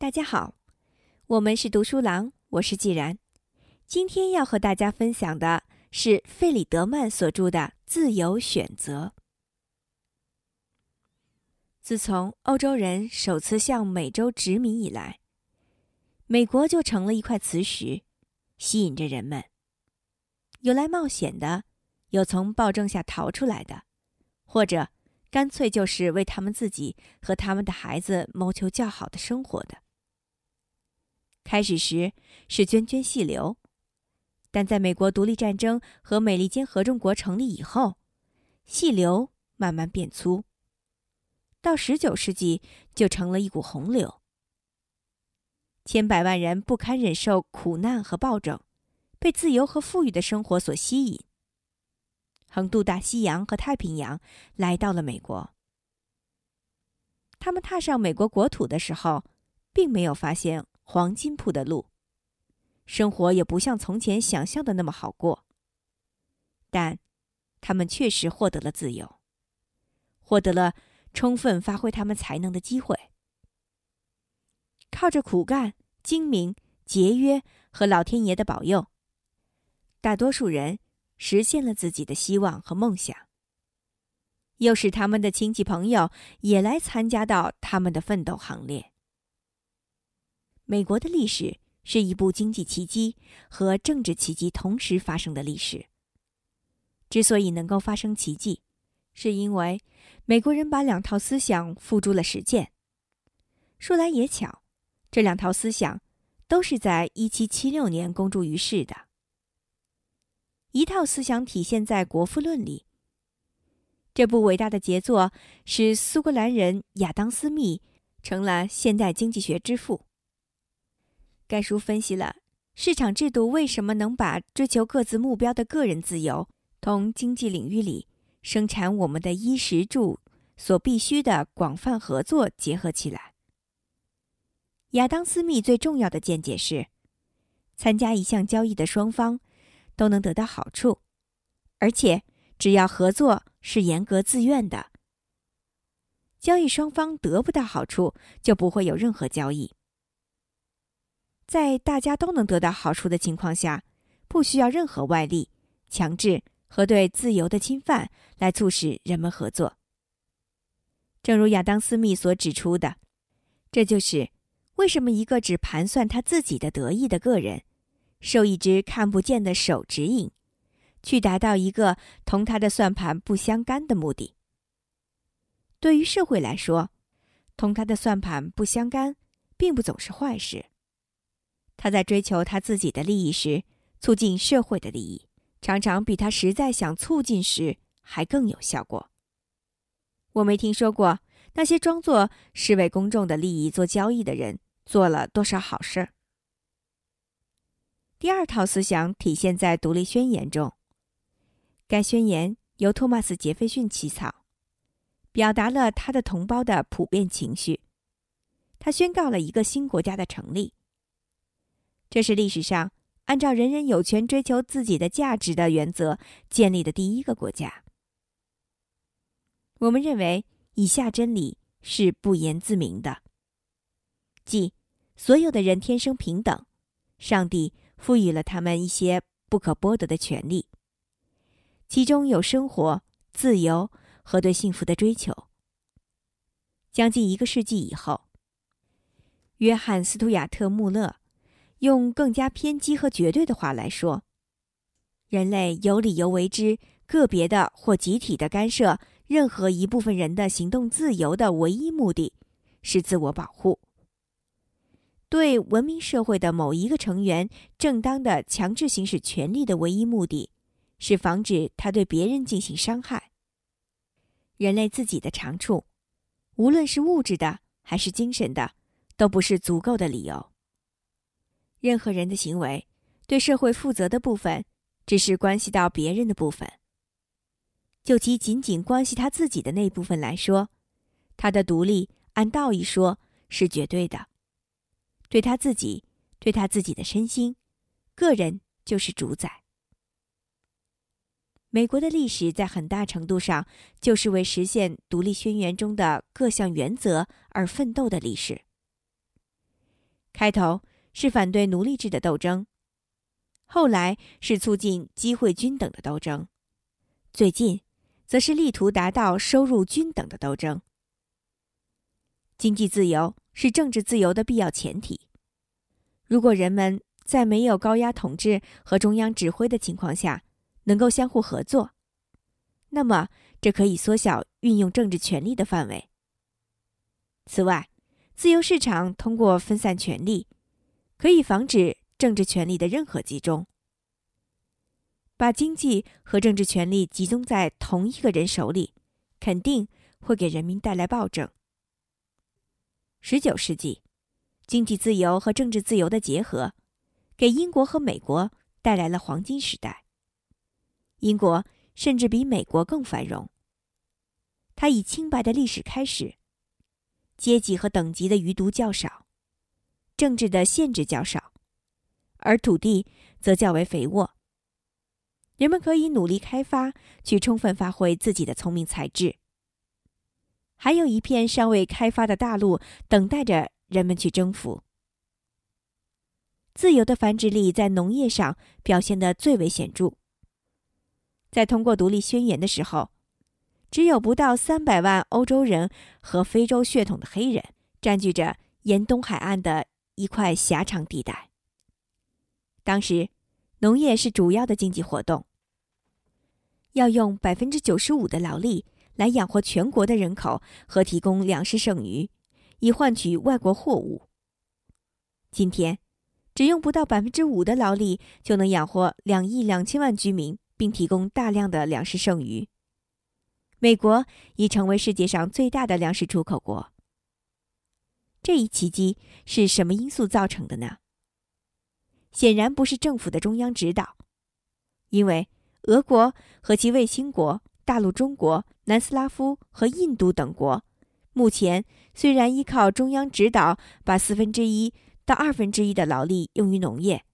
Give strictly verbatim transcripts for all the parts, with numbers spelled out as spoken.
大家好，我们是读书郎，我是季然。今天要和大家分享的是费里德曼所著的《自由选择》。自从欧洲人首次向美洲殖民以来，美国就成了一块磁石，吸引着人们。有来冒险的，有从暴政下逃出来的，或者干脆就是为他们自己和他们的孩子谋求较好的生活的。开始时是涓涓细流，但在美国独立战争和美利坚合众国成立以后，细流慢慢变粗，到十九世纪就成了一股洪流。千百万人不堪忍受苦难和暴政，被自由和富裕的生活所吸引，横渡大西洋和太平洋，来到了美国。他们踏上美国国土的时候，并没有发现黄金铺的路，生活也不像从前想象的那么好过，但他们确实获得了自由，获得了充分发挥他们才能的机会。靠着苦干、精明、节约和老天爷的保佑，大多数人实现了自己的希望和梦想，又使他们的亲戚朋友也来参加到他们的奋斗行列。美国的历史是一部经济奇迹和政治奇迹同时发生的历史。之所以能够发生奇迹，是因为美国人把两套思想付诸了实践。说来也巧，这两套思想都是在一七七六年公诸于世的。一套思想体现在《国富论》里，这部伟大的杰作使苏格兰人亚当·斯密成了现代经济学之父。该书分析了市场制度为什么能把追求各自目标的个人自由同经济领域里生产我们的衣食住所必须的广泛合作结合起来。亚当·斯密最重要的见解是，参加一项交易的双方都能得到好处，而且只要合作是严格自愿的，交易双方得不到好处就不会有任何交易。在大家都能得到好处的情况下，不需要任何外力、强制和对自由的侵犯来促使人们合作。正如亚当·斯密所指出的，这就是为什么一个只盘算他自己的得益的个人受一只看不见的手指引，去达到一个同他的算盘不相干的目的。对于社会来说，同他的算盘不相干并不总是坏事。他在追求他自己的利益时，促进社会的利益，常常比他实在想促进时还更有效果。我没听说过那些装作是为公众的利益做交易的人做了多少好事。第二套思想体现在独立宣言中，该宣言由托马斯·杰斐逊起草，表达了他的同胞的普遍情绪。他宣告了一个新国家的成立，这是历史上按照人人有权追求自己的价值的原则建立的第一个国家。我们认为以下真理是不言自明的，即所有的人天生平等，上帝赋予了他们一些不可剥夺的权利，其中有生活、自由和对幸福的追求。将近一个世纪以后，约翰·斯图亚特·穆勒用更加偏激和绝对的话来说，人类有理由为之个别的或集体的干涉任何一部分人的行动自由的唯一目的是自我保护。对文明社会的某一个成员正当的强制行使权利的唯一目的是防止他对别人进行伤害。人类自己的长处，无论是物质的还是精神的，都不是足够的理由。任何人的行为对社会负责的部分只是关系到别人的部分，就其仅仅关系他自己的那部分来说，他的独立按道义说是绝对的，对他自己，对他自己的身心，个人就是主宰。美国的历史在很大程度上就是为实现独立宣言中的各项原则而奋斗的历史。开头是反对奴隶制的斗争，后来是促进机会均等的斗争，最近则是力图达到收入均等的斗争。经济自由是政治自由的必要前提。如果人们在没有高压统治和中央指挥的情况下能够相互合作，那么这可以缩小运用政治权力的范围。此外，自由市场通过分散权力，可以防止政治权力的任何集中。把经济和政治权力集中在同一个人手里，肯定会给人民带来暴政。十九世纪，经济自由和政治自由的结合，给英国和美国带来了黄金时代。英国甚至比美国更繁荣。它以清白的历史开始，阶级和等级的余毒较少，政治的限制较少，而土地则较为肥沃。人们可以努力开发，去充分发挥自己的聪明才智。还有一片尚未开发的大陆等待着人们去征服。自由的繁殖力在农业上表现得最为显著。在通过独立宣言的时候，只有不到三百万欧洲人和非洲血统的黑人占据着沿东海岸的一块狭长地带。当时，农业是主要的经济活动，要用百分之九十五的劳力来养活全国的人口和提供粮食剩余，以换取外国货物。今天，只用不到百分之五的劳力就能养活两亿两千万居民，并提供大量的粮食剩余。美国已成为世界上最大的粮食出口国。这一奇迹是什么因素造成的呢？显然不是政府的中央指导，因为俄国和其卫星国、大陆中国、南斯拉夫和印度等国，目前虽然依靠中央指导把四分之一到二分之一的劳力用于农业，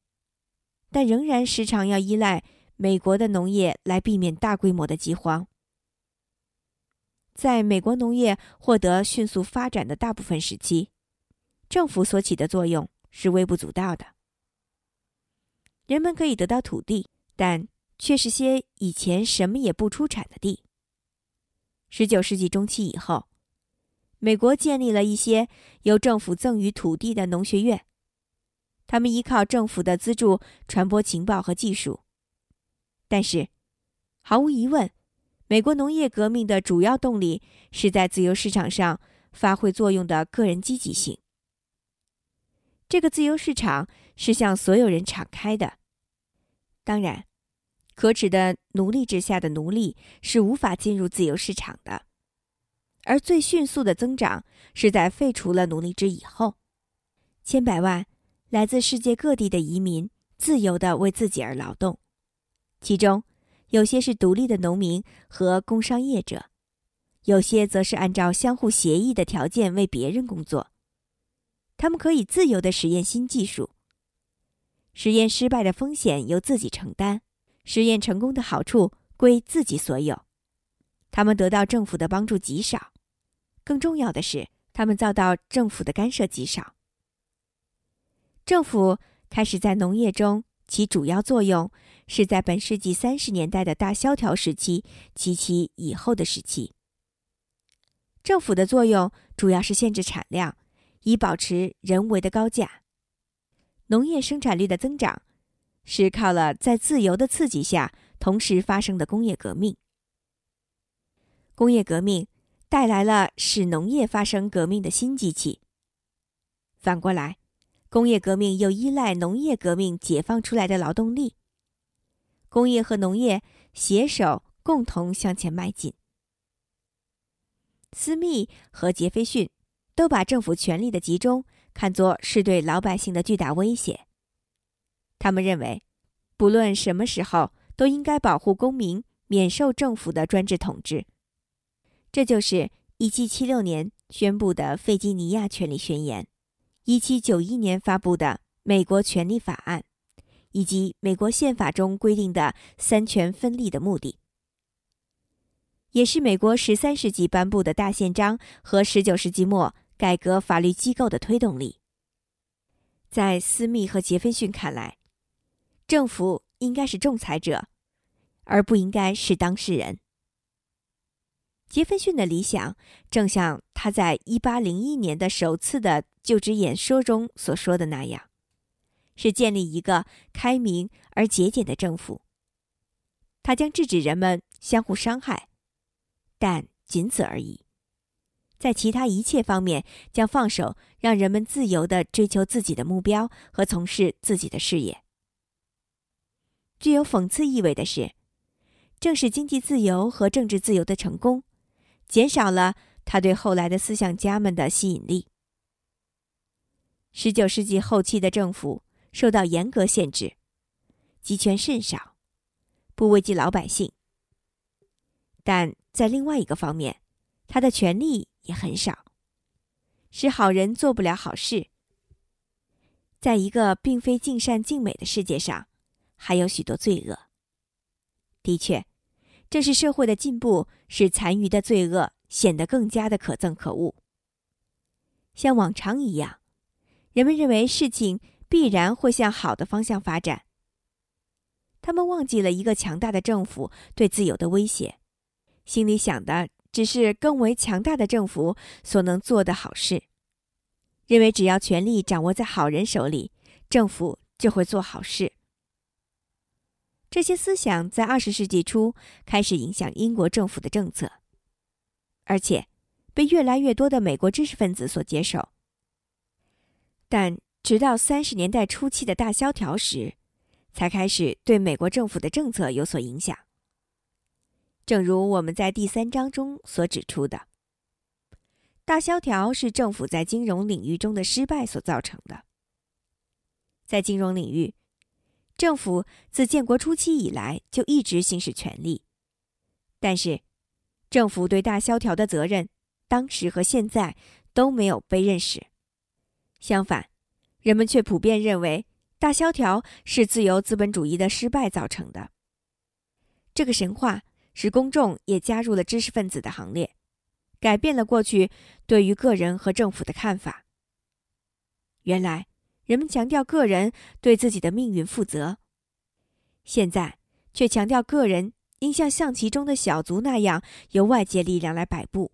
但仍然时常要依赖美国的农业来避免大规模的饥荒。在美国农业获得迅速发展的大部分时期，政府所起的作用是微不足道的。人们可以得到土地，但却是些以前什么也不出产的地。十九世纪中期以后，美国建立了一些由政府赠予土地的农学院，他们依靠政府的资助传播情报和技术。但是，毫无疑问，美国农业革命的主要动力是在自由市场上发挥作用的个人积极性。这个自由市场是向所有人敞开的。当然，可耻的奴隶制下的奴隶是无法进入自由市场的，而最迅速的增长是在废除了奴隶制以后。千百万来自世界各地的移民自由地为自己而劳动，其中有些是独立的农民和工商业者，有些则是按照相互协议的条件为别人工作。他们可以自由地实验新技术，实验失败的风险由自己承担，实验成功的好处归自己所有。他们得到政府的帮助极少，更重要的是，他们遭到政府的干涉极少。政府开始在农业中其主要作用，是在本世纪三十年代的大萧条时期及其以后的时期。政府的作用主要是限制产量，以保持人为的高价。农业生产率的增长是靠了在自由的刺激下同时发生的工业革命。工业革命带来了使农业发生革命的新机器。反过来，工业革命又依赖农业革命解放出来的劳动力。工业和农业携手共同向前迈进。斯密和杰斐逊都把政府权力的集中看作是对老百姓的巨大威胁。他们认为，不论什么时候都应该保护公民免受政府的专制统治。这就是一七七六年宣布的《费吉尼亚权利宣言》、一七九一年发布的《美国权利法案》，以及美国宪法中规定的三权分立的目的。也是美国十三世纪颁布的大宪章和十九世纪末改革法律机构的推动力。在斯密和杰斐逊看来，政府应该是仲裁者，而不应该是当事人。杰斐逊的理想正像他在一八零一年的首次的就职演说中所说的那样，是建立一个开明而节俭的政府。它将制止人们相互伤害，但仅此而已。在其他一切方面将放手，让人们自由地追求自己的目标和从事自己的事业。具有讽刺意味的是，正是经济自由和政治自由的成功，减少了他对后来的思想家们的吸引力。十九世纪后期的政府受到严格限制，集权甚少，不危及老百姓。但在另外一个方面，他的权力也很少，使好人做不了好事。在一个并非尽善尽美的世界上，还有许多罪恶。的确，正是社会的进步使残余的罪恶显得更加的可憎可恶。像往常一样，人们认为事情必然会向好的方向发展。他们忘记了一个强大的政府对自由的威胁，心里想的只是更为强大的政府所能做的好事，认为只要权力掌握在好人手里，政府就会做好事。这些思想在二十世纪初开始影响英国政府的政策，而且被越来越多的美国知识分子所接受。但直到三十年代初期的大萧条时，才开始对美国政府的政策有所影响。正如我们在第三章中所指出的，大萧条是政府在金融领域中的失败所造成的。在金融领域，政府自建国初期以来就一直行使权力，但是政府对大萧条的责任，当时和现在都没有被认识。相反，人们却普遍认为大萧条是自由资本主义的失败造成的。这个神话使公众也加入了知识分子的行列，改变了过去对于个人和政府的看法。原来人们强调个人对自己的命运负责，现在却强调个人应像象棋中的小卒那样由外界力量来摆布。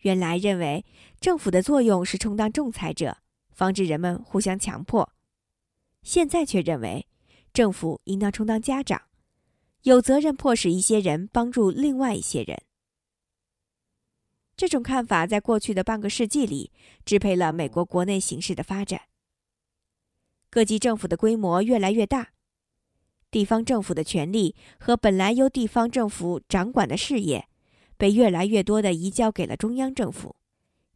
原来认为政府的作用是充当仲裁者，防止人们互相强迫，现在却认为政府应当充当家长，有责任迫使一些人帮助另外一些人。这种看法在过去的半个世纪里支配了美国国内形势的发展。各级政府的规模越来越大，地方政府的权力和本来由地方政府掌管的事业被越来越多地移交给了中央政府。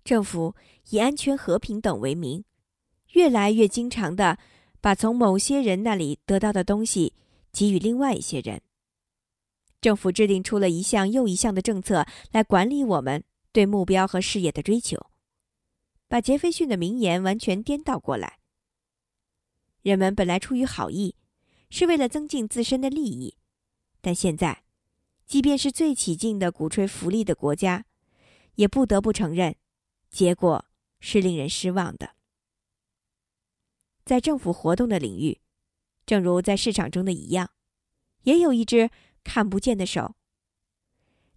政府以安全和平等为名，越来越经常地把从某些人那里得到的东西给予另外一些人。政府制定出了一项又一项的政策来管理我们对目标和事业的追求，把杰斐逊的名言完全颠倒过来。人们本来出于好意，是为了增进自身的利益，但现在，即便是最起劲的鼓吹福利的国家，也不得不承认，结果是令人失望的。在政府活动的领域，正如在市场中的一样，也有一只看不见的手，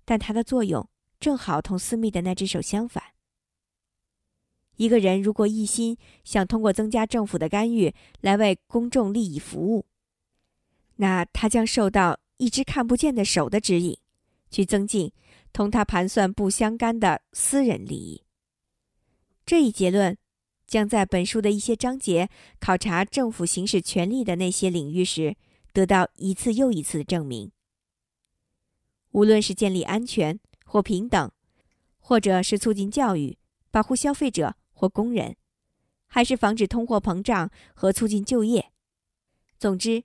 但它的作用正好同斯密的那只手相反。一个人如果一心想通过增加政府的干预来为公众利益服务，那他将受到一只看不见的手的指引，去增进同他盘算不相干的私人利益。这一结论将在本书的一些章节考察政府行使权力的那些领域时得到一次又一次的证明。无论是建立安全或平等，或者是促进教育、保护消费者或工人，还是防止通货膨胀和促进就业，总之，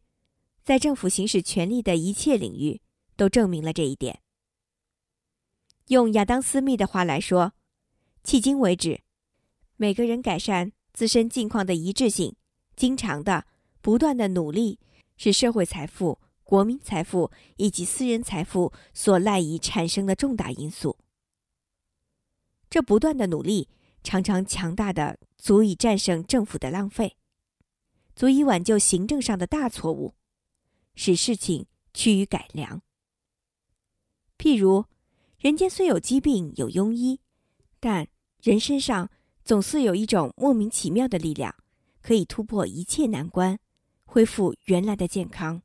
在政府行使权力的一切领域都证明了这一点。用亚当·斯密的话来说，迄今为止，每个人改善自身境况的一致性，经常的、不断的努力，是社会财富、国民财富以及私人财富所赖以产生的重大因素。这不断的努力常常强大的足以战胜政府的浪费，足以挽救行政上的大错误，使事情趋于改良。譬如，人间虽有疾病有庸医，但人身上总是有一种莫名其妙的力量，可以突破一切难关，恢复原来的健康。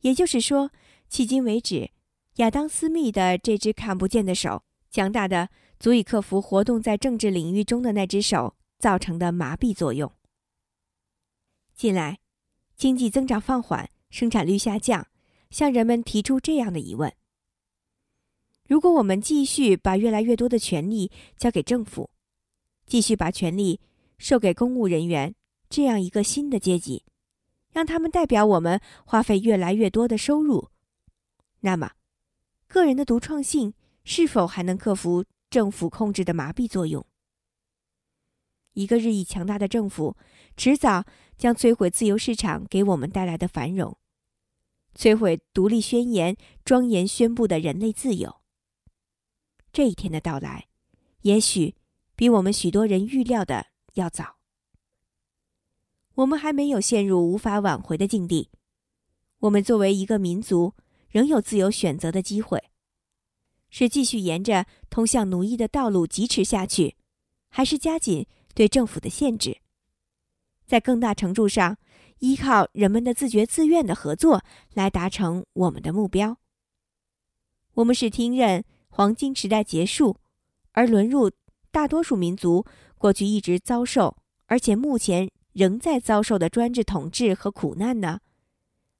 也就是说，迄今为止，亚当·斯密的这只看不见的手，强大的足以克服活动在政治领域中的那只手造成的麻痹作用。近来，经济增长放缓，生产率下降，向人们提出这样的疑问：如果我们继续把越来越多的权力交给政府，继续把权力授给公务人员这样一个新的阶级，让他们代表我们花费越来越多的收入，那么个人的独创性是否还能克服政府控制的麻痹作用？一个日益强大的政府迟早将摧毁自由市场给我们带来的繁荣，摧毁独立宣言庄严宣布的人类自由。这一天的到来也许比我们许多人预料的要早。我们还没有陷入无法挽回的境地，我们作为一个民族仍有自由选择的机会，是继续沿着通向奴役的道路疾驰下去，还是加紧对政府的限制，在更大程度上依靠人们的自觉自愿的合作来达成我们的目标？我们是听任黄金时代结束，而沦入大多数民族过去一直遭受，而且目前仍在遭受的专制统治和苦难呢？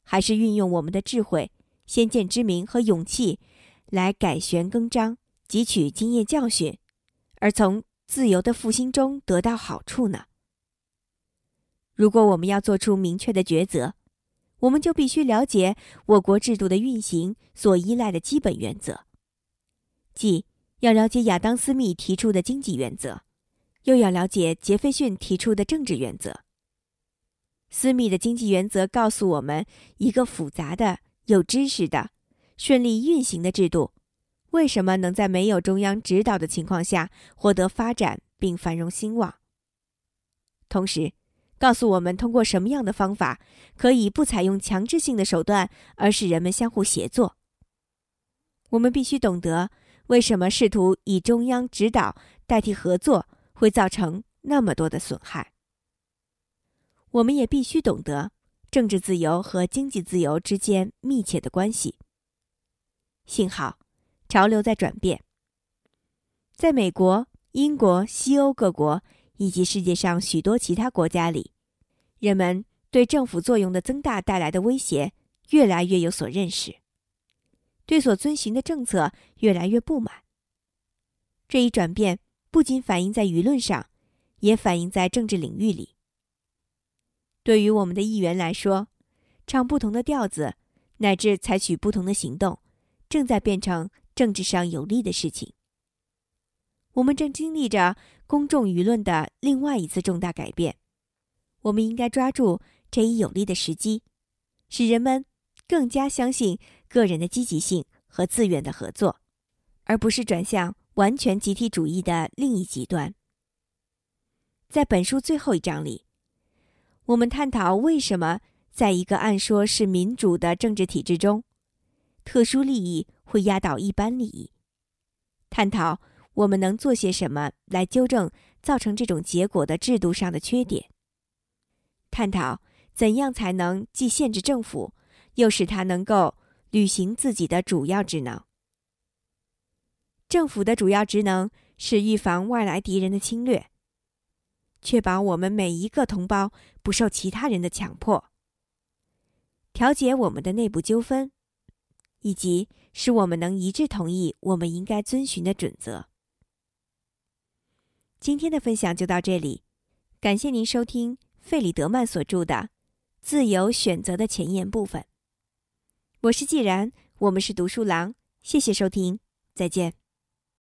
还是运用我们的智慧、先见之明和勇气来改弦更张，汲取经验教训，而从自由的复兴中得到好处呢？如果我们要做出明确的抉择，我们就必须了解我国制度的运行所依赖的基本原则，即要了解亚当·斯密提出的经济原则，又要了解杰斐逊提出的政治原则。斯密的经济原则告诉我们，一个复杂的、有知识的、顺利运行的制度，为什么能在没有中央指导的情况下获得发展并繁荣兴旺？同时，告诉我们通过什么样的方法可以不采用强制性的手段，而使人们相互协作。我们必须懂得为什么试图以中央指导代替合作会造成那么多的损害。我们也必须懂得政治自由和经济自由之间密切的关系。幸好，潮流在转变。在美国、英国、西欧各国以及世界上许多其他国家里，人们对政府作用的增大带来的威胁越来越有所认识，对所遵循的政策越来越不满。这一转变不仅反映在舆论上，也反映在政治领域里。对于我们的议员来说，唱不同的调子，乃至采取不同的行动，正在变成政治上有利的事情。我们正经历着公众舆论的另外一次重大改变，我们应该抓住这一有利的时机，使人们更加相信个人的积极性和自愿的合作，而不是转向完全集体主义的另一极端。在本书最后一章里，我们探讨为什么在一个按说是民主的政治体制中，特殊利益会压倒一般利益，探讨我们能做些什么来纠正造成这种结果的制度上的缺点，探讨怎样才能既限制政府，又使它能够履行自己的主要职能。政府的主要职能是预防外来敌人的侵略，确保我们每一个同胞不受其他人的强迫，调解我们的内部纠纷，以及使我们能一致同意我们应该遵循的准则。今天的分享就到这里，感谢您收听费里德曼所著的《自由选择的前言》部分。我是既然，我们是读书郎，谢谢收听，再见。